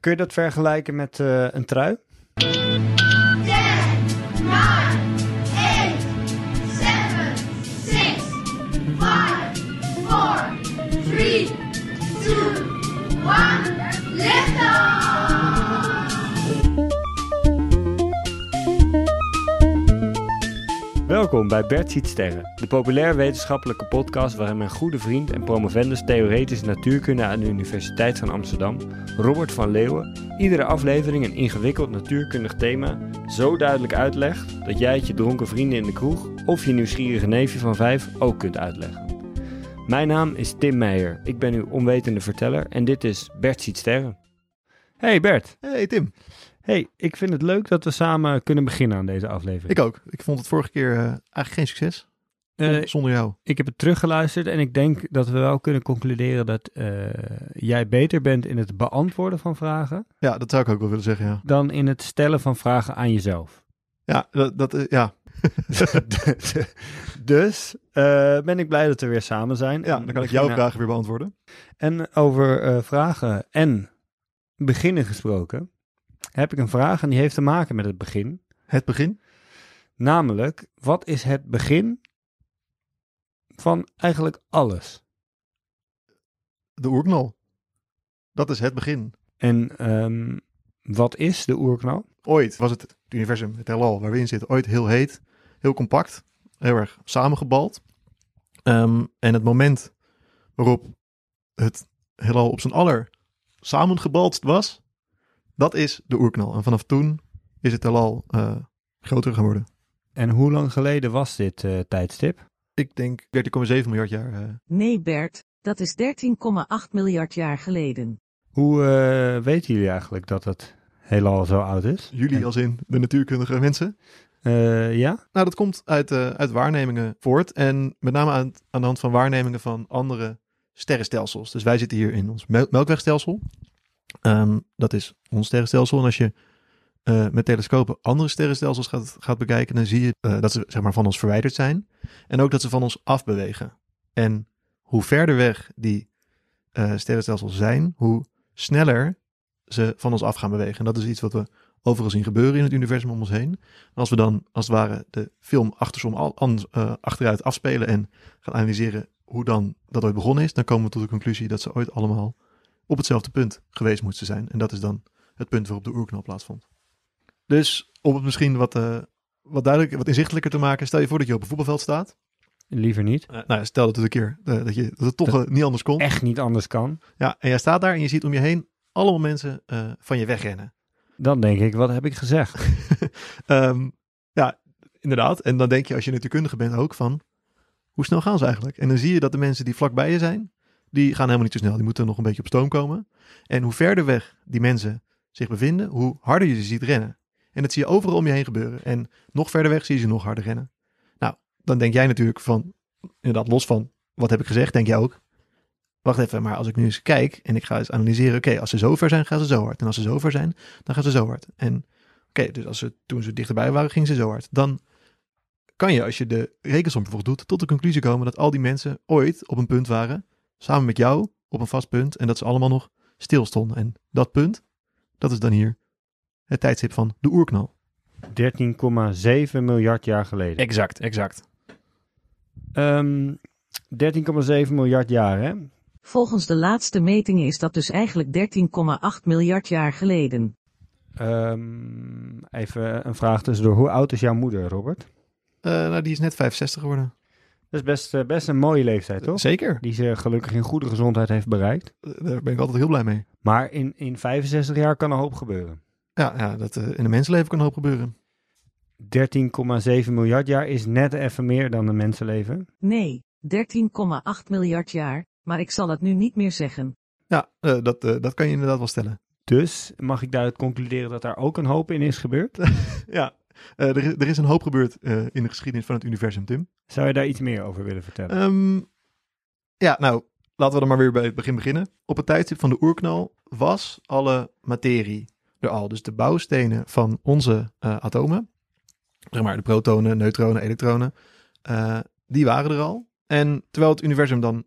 Kun je dat vergelijken met een trui? 10, 9, 8, 7, 6, 5, 4, 3, 2, 1, lift off! Welkom bij Bert ziet sterren, de populair wetenschappelijke podcast waarin mijn goede vriend en promovendus theoretische natuurkunde aan de Universiteit van Amsterdam, Robert van Leeuwen, iedere aflevering een ingewikkeld natuurkundig thema zo duidelijk uitlegt dat jij het je dronken vrienden in de kroeg of je nieuwsgierige neefje van 5 ook kunt uitleggen. Mijn naam is Tim Meijer, ik ben uw onwetende verteller en dit is Bert ziet sterren. Hey Bert. Hey Tim. Hey, ik vind het leuk dat we samen kunnen beginnen aan deze aflevering. Ik ook. Ik vond het vorige keer eigenlijk geen succes, zonder jou. Ik heb het teruggeluisterd en ik denk dat we wel kunnen concluderen dat jij beter bent in het beantwoorden van vragen. Ja, dat zou ik ook wel willen zeggen, ja. Dan in het stellen van vragen aan jezelf. Ja, dat. Dus ben ik blij dat we weer samen zijn. Ja, dan kan ik jouw vragen weer beantwoorden. En over vragen en beginnen gesproken, heb ik een vraag en die heeft te maken met het begin. Het begin? Namelijk, wat is het begin van eigenlijk alles? De oerknal. Dat is het begin. En wat is de oerknal? Ooit was het universum, het heelal waar we in zitten, ooit heel heet, heel compact, heel erg samengebald. En het moment waarop het heelal op zijn aller samengebaldst was, dat is de oerknal. En vanaf toen is het heelal groter geworden. En hoe lang geleden was dit tijdstip? Ik denk 13,7 miljard jaar. Nee Bert, dat is 13,8 miljard jaar geleden. Hoe weten jullie eigenlijk dat het heelal zo oud is? Jullie als in de natuurkundige mensen? Ja. Nou, dat komt uit waarnemingen voort. En met name aan de hand van waarnemingen van andere sterrenstelsels. Dus wij zitten hier in ons melkwegstelsel. Dat is ons sterrenstelsel. En als je met telescopen andere sterrenstelsels gaat bekijken, dan zie je dat ze zeg maar van ons verwijderd zijn. En ook dat ze van ons afbewegen. En hoe verder weg die sterrenstelsels zijn, hoe sneller ze van ons af gaan bewegen. En dat is iets wat we overal zien gebeuren in het universum om ons heen. En als we dan, als het ware, de film achteruit afspelen en gaan analyseren hoe dan dat ooit begonnen is, dan komen we tot de conclusie dat ze ooit allemaal op hetzelfde punt geweest moeten zijn. En dat is dan het punt waarop de oerknal plaatsvond. Dus om het misschien wat inzichtelijker te maken, stel je voor dat je op een voetbalveld staat. Liever niet. Stel dat het een keer dat het toch niet anders kon. Echt niet anders kan. Ja, en jij staat daar en je ziet om je heen allemaal mensen van je wegrennen. Dan denk ik, wat heb ik gezegd? Ja, inderdaad. En dan denk je, als je natuurkundige bent, ook van hoe snel gaan ze eigenlijk? En dan zie je dat de mensen die vlakbij je zijn, die gaan helemaal niet zo snel. Die moeten nog een beetje op stoom komen. En hoe verder weg die mensen zich bevinden, hoe harder je ze ziet rennen. En dat zie je overal om je heen gebeuren. En nog verder weg zie je ze nog harder rennen. Nou, dan denk jij natuurlijk van, inderdaad, los van wat heb ik gezegd, denk jij ook, wacht even, maar als ik nu eens kijk en ik ga eens analyseren, oké, als ze zo ver zijn, gaan ze zo hard. En als ze zo ver zijn, dan gaan ze zo hard. En oké, dus toen ze dichterbij waren, gingen ze zo hard. Dan kan je, als je de rekensom bijvoorbeeld doet, tot de conclusie komen dat al die mensen ooit op een punt waren, samen met jou, op een vast punt, en dat ze allemaal nog stil stonden. En dat punt, dat is dan hier het tijdstip van de oerknal. 13,7 miljard jaar geleden. Exact. 13,7 miljard jaar, hè? Volgens de laatste metingen is dat dus eigenlijk 13,8 miljard jaar geleden. Even een vraag tussendoor. Hoe oud is jouw moeder, Robert? Die is net 65 geworden. Dat is best een mooie leeftijd, toch? Zeker. Die ze gelukkig in goede gezondheid heeft bereikt. Daar ben ik altijd heel blij mee. Maar in 65 jaar kan een hoop gebeuren. Ja, dat in een mensenleven kan een hoop gebeuren. 13,7 miljard jaar is net even meer dan een mensenleven. Nee, 13,8 miljard jaar. Maar ik zal het nu niet meer zeggen. Ja, dat kan je inderdaad wel stellen. Dus mag ik daaruit concluderen dat daar ook een hoop in is gebeurd? Ja, er is een hoop gebeurd in de geschiedenis van het universum, Tim. Zou je daar iets meer over willen vertellen? Laten we dan maar weer bij het begin beginnen. Op het tijdstip van de oerknal was alle materie er al. Dus de bouwstenen van onze atomen, zeg maar de protonen, neutronen, elektronen, die waren er al. En terwijl het universum dan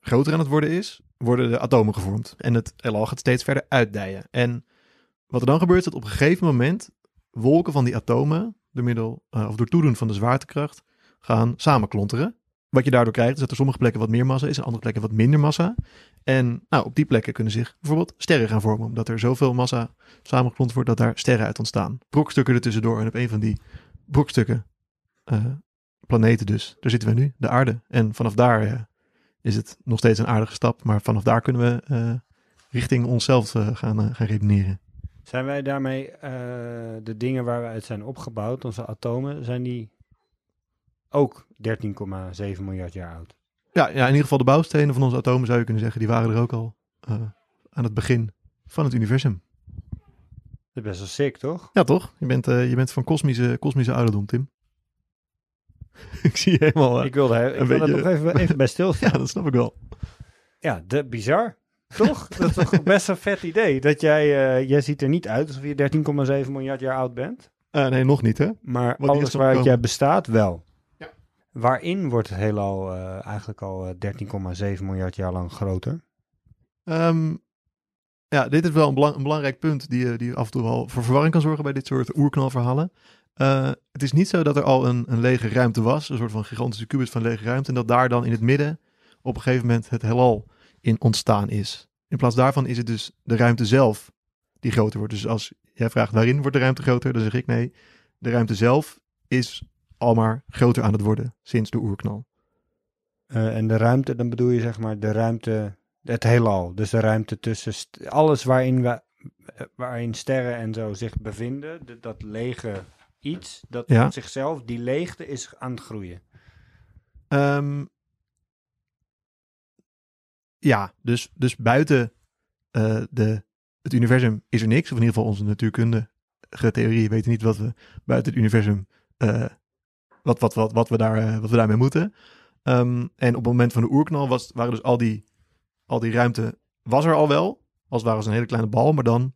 groter aan het worden is, worden de atomen gevormd. En het heelal gaat steeds verder uitdijen. En wat er dan gebeurt is dat op een gegeven moment wolken van die atomen door toedoen van de zwaartekracht gaan samenklonteren. Wat je daardoor krijgt is dat er sommige plekken wat meer massa is en andere plekken wat minder massa. En op die plekken kunnen zich bijvoorbeeld sterren gaan vormen. Omdat er zoveel massa samengeklonterd wordt dat daar sterren uit ontstaan. Brokstukken er tussendoor en op een van die brokstukken, planeten dus, daar zitten we nu, de aarde. En vanaf daar is het nog steeds een aardige stap. Maar vanaf daar kunnen we richting onszelf gaan redeneren. Zijn wij daarmee de dingen waar we uit zijn opgebouwd, onze atomen, zijn die ook 13,7 miljard jaar oud? Ja, in ieder geval de bouwstenen van onze atomen zou je kunnen zeggen, die waren er ook al aan het begin van het universum. Dat is best wel sick, toch? Ja, toch? Je bent van kosmische ouderdom, Tim. Ik zie je helemaal... Ik wil er nog even bij stilstaan. Ja, dat snap ik wel. Ja, bizar. Toch? Dat is toch best een vet idee. Dat jij ziet er niet uit alsof je 13,7 miljard jaar oud bent. Nee, nog niet, hè? Maar want alles waaruit jij bestaat, wel. Ja. Waarin wordt het heelal eigenlijk al 13,7 miljard jaar lang groter? Dit is wel een belangrijk punt die af en toe al voor verwarring kan zorgen bij dit soort oerknalverhalen. Het is niet zo dat er al een lege ruimte was, een soort van gigantische kubus van lege ruimte, en dat daar dan in het midden op een gegeven moment het heelal in ontstaan is. In plaats daarvan is het dus de ruimte zelf die groter wordt. Dus als jij vraagt waarin wordt de ruimte groter, dan zeg ik nee, de ruimte zelf is al maar groter aan het worden sinds de oerknal. En de ruimte, dan bedoel je zeg maar de ruimte, het heelal. Dus de ruimte tussen alles waarin sterren en zo zich bevinden, dat lege iets, dat op zichzelf, die leegte is aan het groeien. Ja, dus buiten het universum is er niks. Of in ieder geval onze natuurkundige theorieën weten niet wat we buiten het universum, wat we daarmee moeten. En op het moment van de oerknal waren dus al die ruimte, was er al wel. Als het ware als een hele kleine bal, maar dan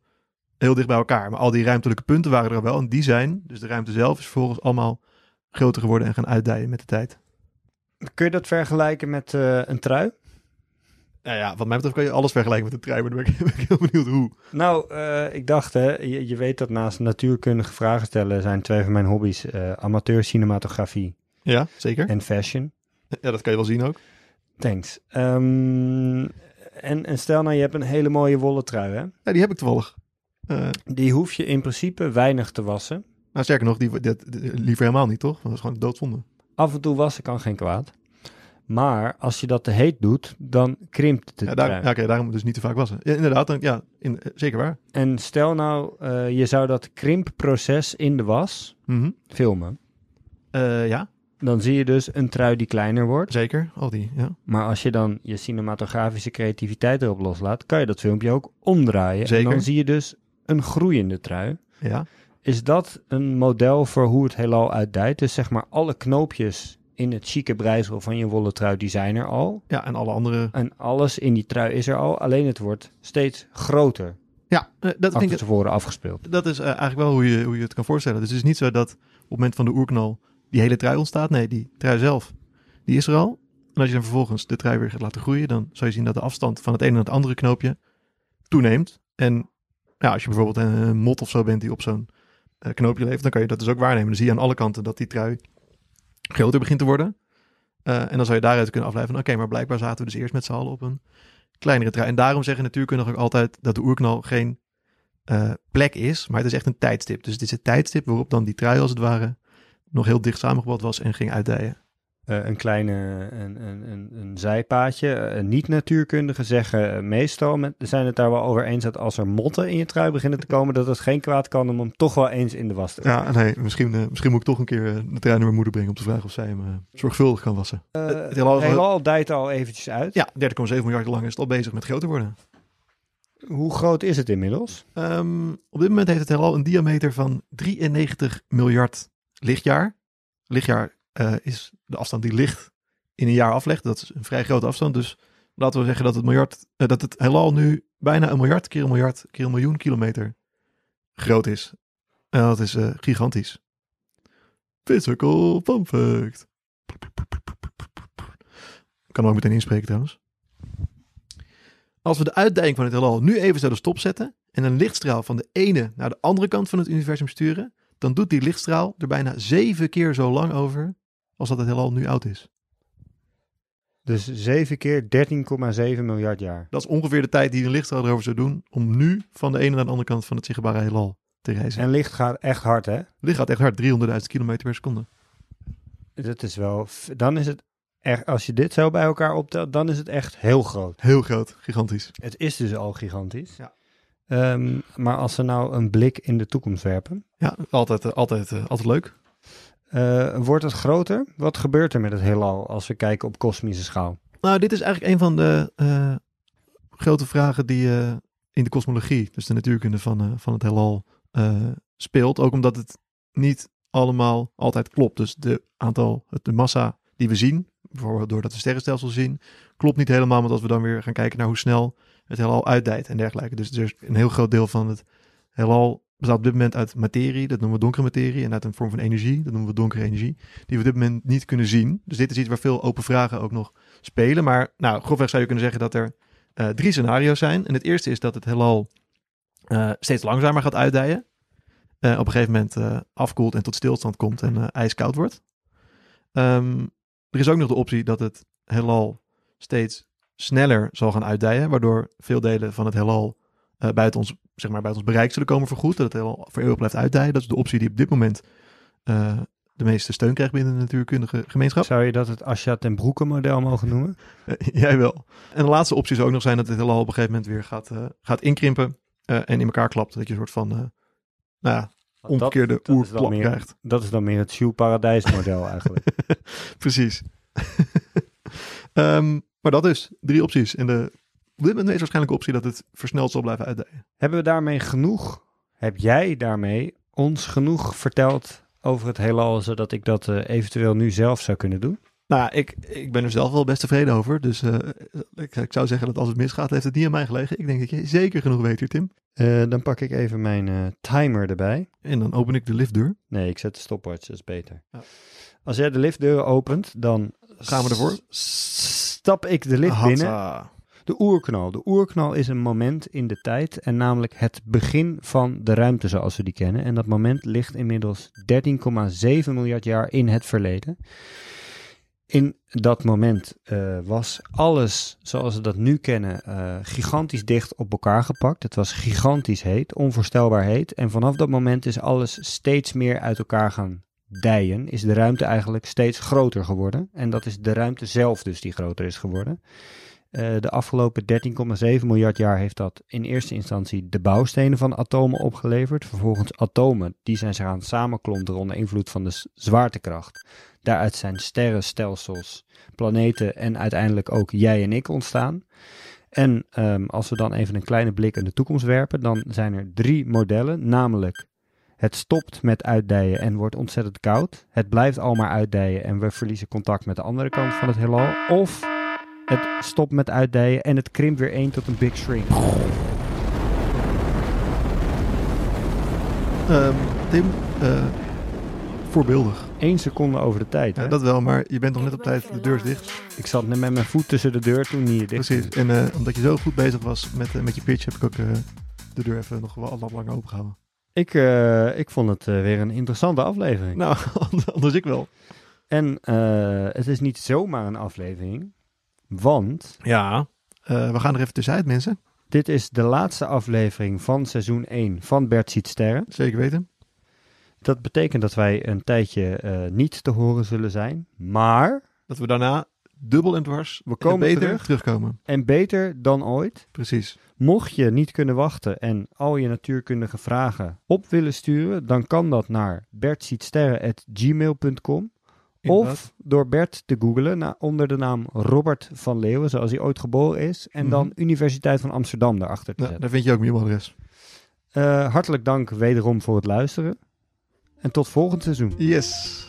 heel dicht bij elkaar. Maar al die ruimtelijke punten waren er al wel. En die zijn, dus de ruimte zelf, is vervolgens allemaal groter geworden en gaan uitdijen met de tijd. Kun je dat vergelijken met een trui? Nou ja, wat mij betreft kan je alles vergelijken met een trui, maar dan ben ik heel benieuwd hoe. Nou, ik dacht, hè, je weet dat naast natuurkundige vragen stellen zijn twee van mijn hobby's amateur cinematografie. Ja, zeker. En fashion. Ja, dat kan je wel zien ook. Thanks. En stel nou, je hebt een hele mooie wollen trui, hè? Ja, die heb ik toevallig. Die hoef je in principe weinig te wassen. Nou, sterker nog, liever helemaal niet, toch? Want dat is gewoon doodzonde. Af en toe wassen kan geen kwaad. Maar als je dat te heet doet, dan krimpt het trui. Daarom dus niet te vaak wassen. Ja, inderdaad, zeker waar. En stel nou, je zou dat krimpproces in de was filmen. Ja. Dan zie je dus een trui die kleiner wordt. Zeker, ja. Maar als je dan je cinematografische creativiteit erop loslaat, kan je dat filmpje ook omdraaien. Zeker. En dan zie je dus een groeiende trui. Ja. Is dat een model voor hoe het heelal uitdijt? Dus zeg maar alle knoopjes in het chique breisel van je wollen trui, die zijn er al. Ja, en alle andere. En alles in die trui is er al. Alleen het wordt steeds groter. Ja, dat denk ik. Tevoren afgespeeld. Dat is eigenlijk wel hoe je het kan voorstellen. Dus het is niet zo dat op het moment van de oerknal die hele trui ontstaat. Nee, die trui zelf, die is er al. En als je dan vervolgens de trui weer gaat laten groeien, dan zal je zien dat de afstand van het ene en het andere knoopje toeneemt. En ja, als je bijvoorbeeld een mot of zo bent die op zo'n knoopje leeft, dan kan je dat dus ook waarnemen. Dan zie je aan alle kanten dat die trui groter begint te worden. En dan zou je daaruit kunnen afleiden van oké, maar blijkbaar zaten we dus eerst met z'n allen op een kleinere trui. En daarom zeggen natuurkundigen ook altijd dat de oerknal geen plek is, maar het is echt een tijdstip. Dus het is het tijdstip waarop dan die trui als het ware nog heel dicht samengebald was en ging uitdijen. Een zijpaadje. Niet-natuurkundigen zeggen meestal, zijn het daar wel over eens dat als er motten in je trui beginnen te komen, dat het geen kwaad kan om hem toch wel eens in de was te krijgen. Ja, nee, misschien moet ik toch een keer de trui naar mijn moeder brengen om te vragen of zij hem zorgvuldig kan wassen. Het heelal dijt al eventjes uit. Ja, 13,7 miljard lang is het al bezig met groter worden. Hoe groot is het inmiddels? Op dit moment heeft het heelal een diameter van 93 miljard lichtjaar. Is de afstand die licht in een jaar aflegt. Dat is een vrij grote afstand. Dus laten we zeggen dat het heelal nu bijna een miljoen kilometer groot is. En dat is gigantisch. Physical fun fact. Ik kan er ook meteen inspreken trouwens. Als we de uitdijing van het heelal nu even zouden stopzetten en een lichtstraal van de ene naar de andere kant van het universum sturen, dan doet die lichtstraal er bijna 7 keer zo lang over als dat het heelal nu oud is. Dus 7 keer 13,7 miljard jaar. Dat is ongeveer de tijd die een lichtstraal erover zou doen om nu van de ene naar de andere kant van het zichtbare heelal te reizen. En licht gaat echt hard, hè? Licht gaat echt hard, 300.000 kilometer per seconde. Dat is wel... Dan is het echt, als je dit zo bij elkaar optelt, dan is het echt heel groot. Heel groot, gigantisch. Het is dus al gigantisch. Ja. Maar als ze nou een blik in de toekomst werpen... Ja, altijd leuk. Wordt het groter? Wat gebeurt er met het heelal als we kijken op kosmische schaal? Nou, dit is eigenlijk een van de grote vragen die in de kosmologie, dus de natuurkunde van het heelal, speelt. Ook omdat het niet allemaal altijd klopt. Dus de massa die we zien, bijvoorbeeld doordat we sterrenstelsels zien, klopt niet helemaal, want als we dan weer gaan kijken naar hoe snel het heelal uitdijt en dergelijke. Dus er is een heel groot deel van het heelal bestaat op dit moment uit materie, dat noemen we donkere materie, en uit een vorm van energie, dat noemen we donkere energie, die we op dit moment niet kunnen zien. Dus dit is iets waar veel open vragen ook nog spelen. Maar nou, grofweg zou je kunnen zeggen dat er 3 scenario's zijn. En het eerste is dat het heelal steeds langzamer gaat uitdijen. Op een gegeven moment afkoelt en tot stilstand komt en ijskoud wordt. Er is ook nog de optie dat het heelal steeds sneller zal gaan uitdijen, waardoor veel delen van het heelal buiten ons bereik zullen komen voorgoed, dat het heelal voor eeuwig blijft uitdijen. Dat is de optie die op dit moment de meeste steun krijgt binnen de natuurkundige gemeenschap. Zou je dat het Asja ten Broeke model mogen noemen? Jij wel. En de laatste optie zou ook nog zijn dat het heelal op een gegeven moment weer gaat inkrimpen en in elkaar klapt, dat je een soort van omgekeerde oerklap krijgt. Dat is dan meer het Sjoe-paradijsmodel eigenlijk. Precies. Maar dat is 3 opties. En op dit moment is waarschijnlijk de optie dat het versneld zal blijven uitdijen. Heb jij daarmee ons genoeg verteld over het heelal, zodat ik dat eventueel nu zelf zou kunnen doen? Nou, ik ben er zelf wel best tevreden over. Dus ik zou zeggen dat als het misgaat, heeft het niet aan mij gelegen. Ik denk dat je zeker genoeg weet hier, Tim. Dan pak ik even mijn timer erbij. En dan open ik de liftdeur. Nee, ik zet de stopwatch, dat is beter. Ja. Als jij de liftdeur opent, dan gaan we ervoor. Stap ik de lift binnen. De oerknal. De oerknal is een moment in de tijd en namelijk het begin van de ruimte zoals we die kennen. En dat moment ligt inmiddels 13,7 miljard jaar in het verleden. In dat moment was alles zoals we dat nu kennen gigantisch dicht op elkaar gepakt. Het was gigantisch heet, onvoorstelbaar heet. En vanaf dat moment is alles steeds meer uit elkaar gaan dijen. Is de ruimte eigenlijk steeds groter geworden. En dat is de ruimte zelf dus die groter is geworden. De afgelopen 13,7 miljard jaar heeft dat in eerste instantie de bouwstenen van atomen opgeleverd. Vervolgens atomen, die zijn zich aan het samenklonteren onder invloed van de zwaartekracht. Daaruit zijn sterrenstelsels, planeten en uiteindelijk ook jij en ik ontstaan. En als we dan even een kleine blik in de toekomst werpen, dan zijn er 3 modellen, namelijk: het stopt met uitdijen en wordt ontzettend koud. Het blijft al maar uitdijen en we verliezen contact met de andere kant van het heelal. Of het stopt met uitdijen en het krimpt weer 1 tot een big shrink. Tim, voorbeeldig. 1 seconde over de tijd. Ja, hè? Dat wel, maar je bent nog net op tijd. De deur is dicht. Ik zat net met mijn voet tussen de deur toen hier dicht. Precies, en omdat je zo goed bezig was met je pitch, heb ik ook de deur even nog wel wat langer opengehouden. Ik vond het weer een interessante aflevering. Nou, anders ik wel. En het is niet zomaar een aflevering, want... Ja, we gaan er even tussenuit, mensen. Dit is de laatste aflevering van seizoen 1 van Bert ziet sterren. Zeker weten. Dat betekent dat wij een tijdje niet te horen zullen zijn, maar... Dat we daarna dubbel en dwars terugkomen. En beter dan ooit. Precies. Mocht je niet kunnen wachten en al je natuurkundige vragen op willen sturen, dan kan dat naar bertzietsterren@gmail.com. Of door Bert te googlen onder de naam Robert van Leeuwen, zoals hij ooit geboren is. En dan Universiteit van Amsterdam daarachter te zetten. Daar vind je ook mijn e-mailadres. Hartelijk dank wederom voor het luisteren. En tot volgend seizoen. Yes.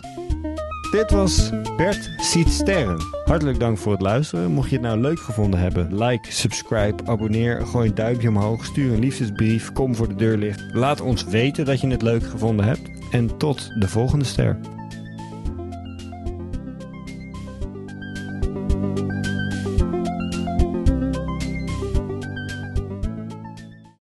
Dit was Bert ziet sterren. Hartelijk dank voor het luisteren. Mocht je het nou leuk gevonden hebben, like, subscribe, abonneer, gooi een duimpje omhoog, stuur een liefdesbrief, kom voor de deur licht. Laat ons weten dat je het leuk gevonden hebt. En tot de volgende ster.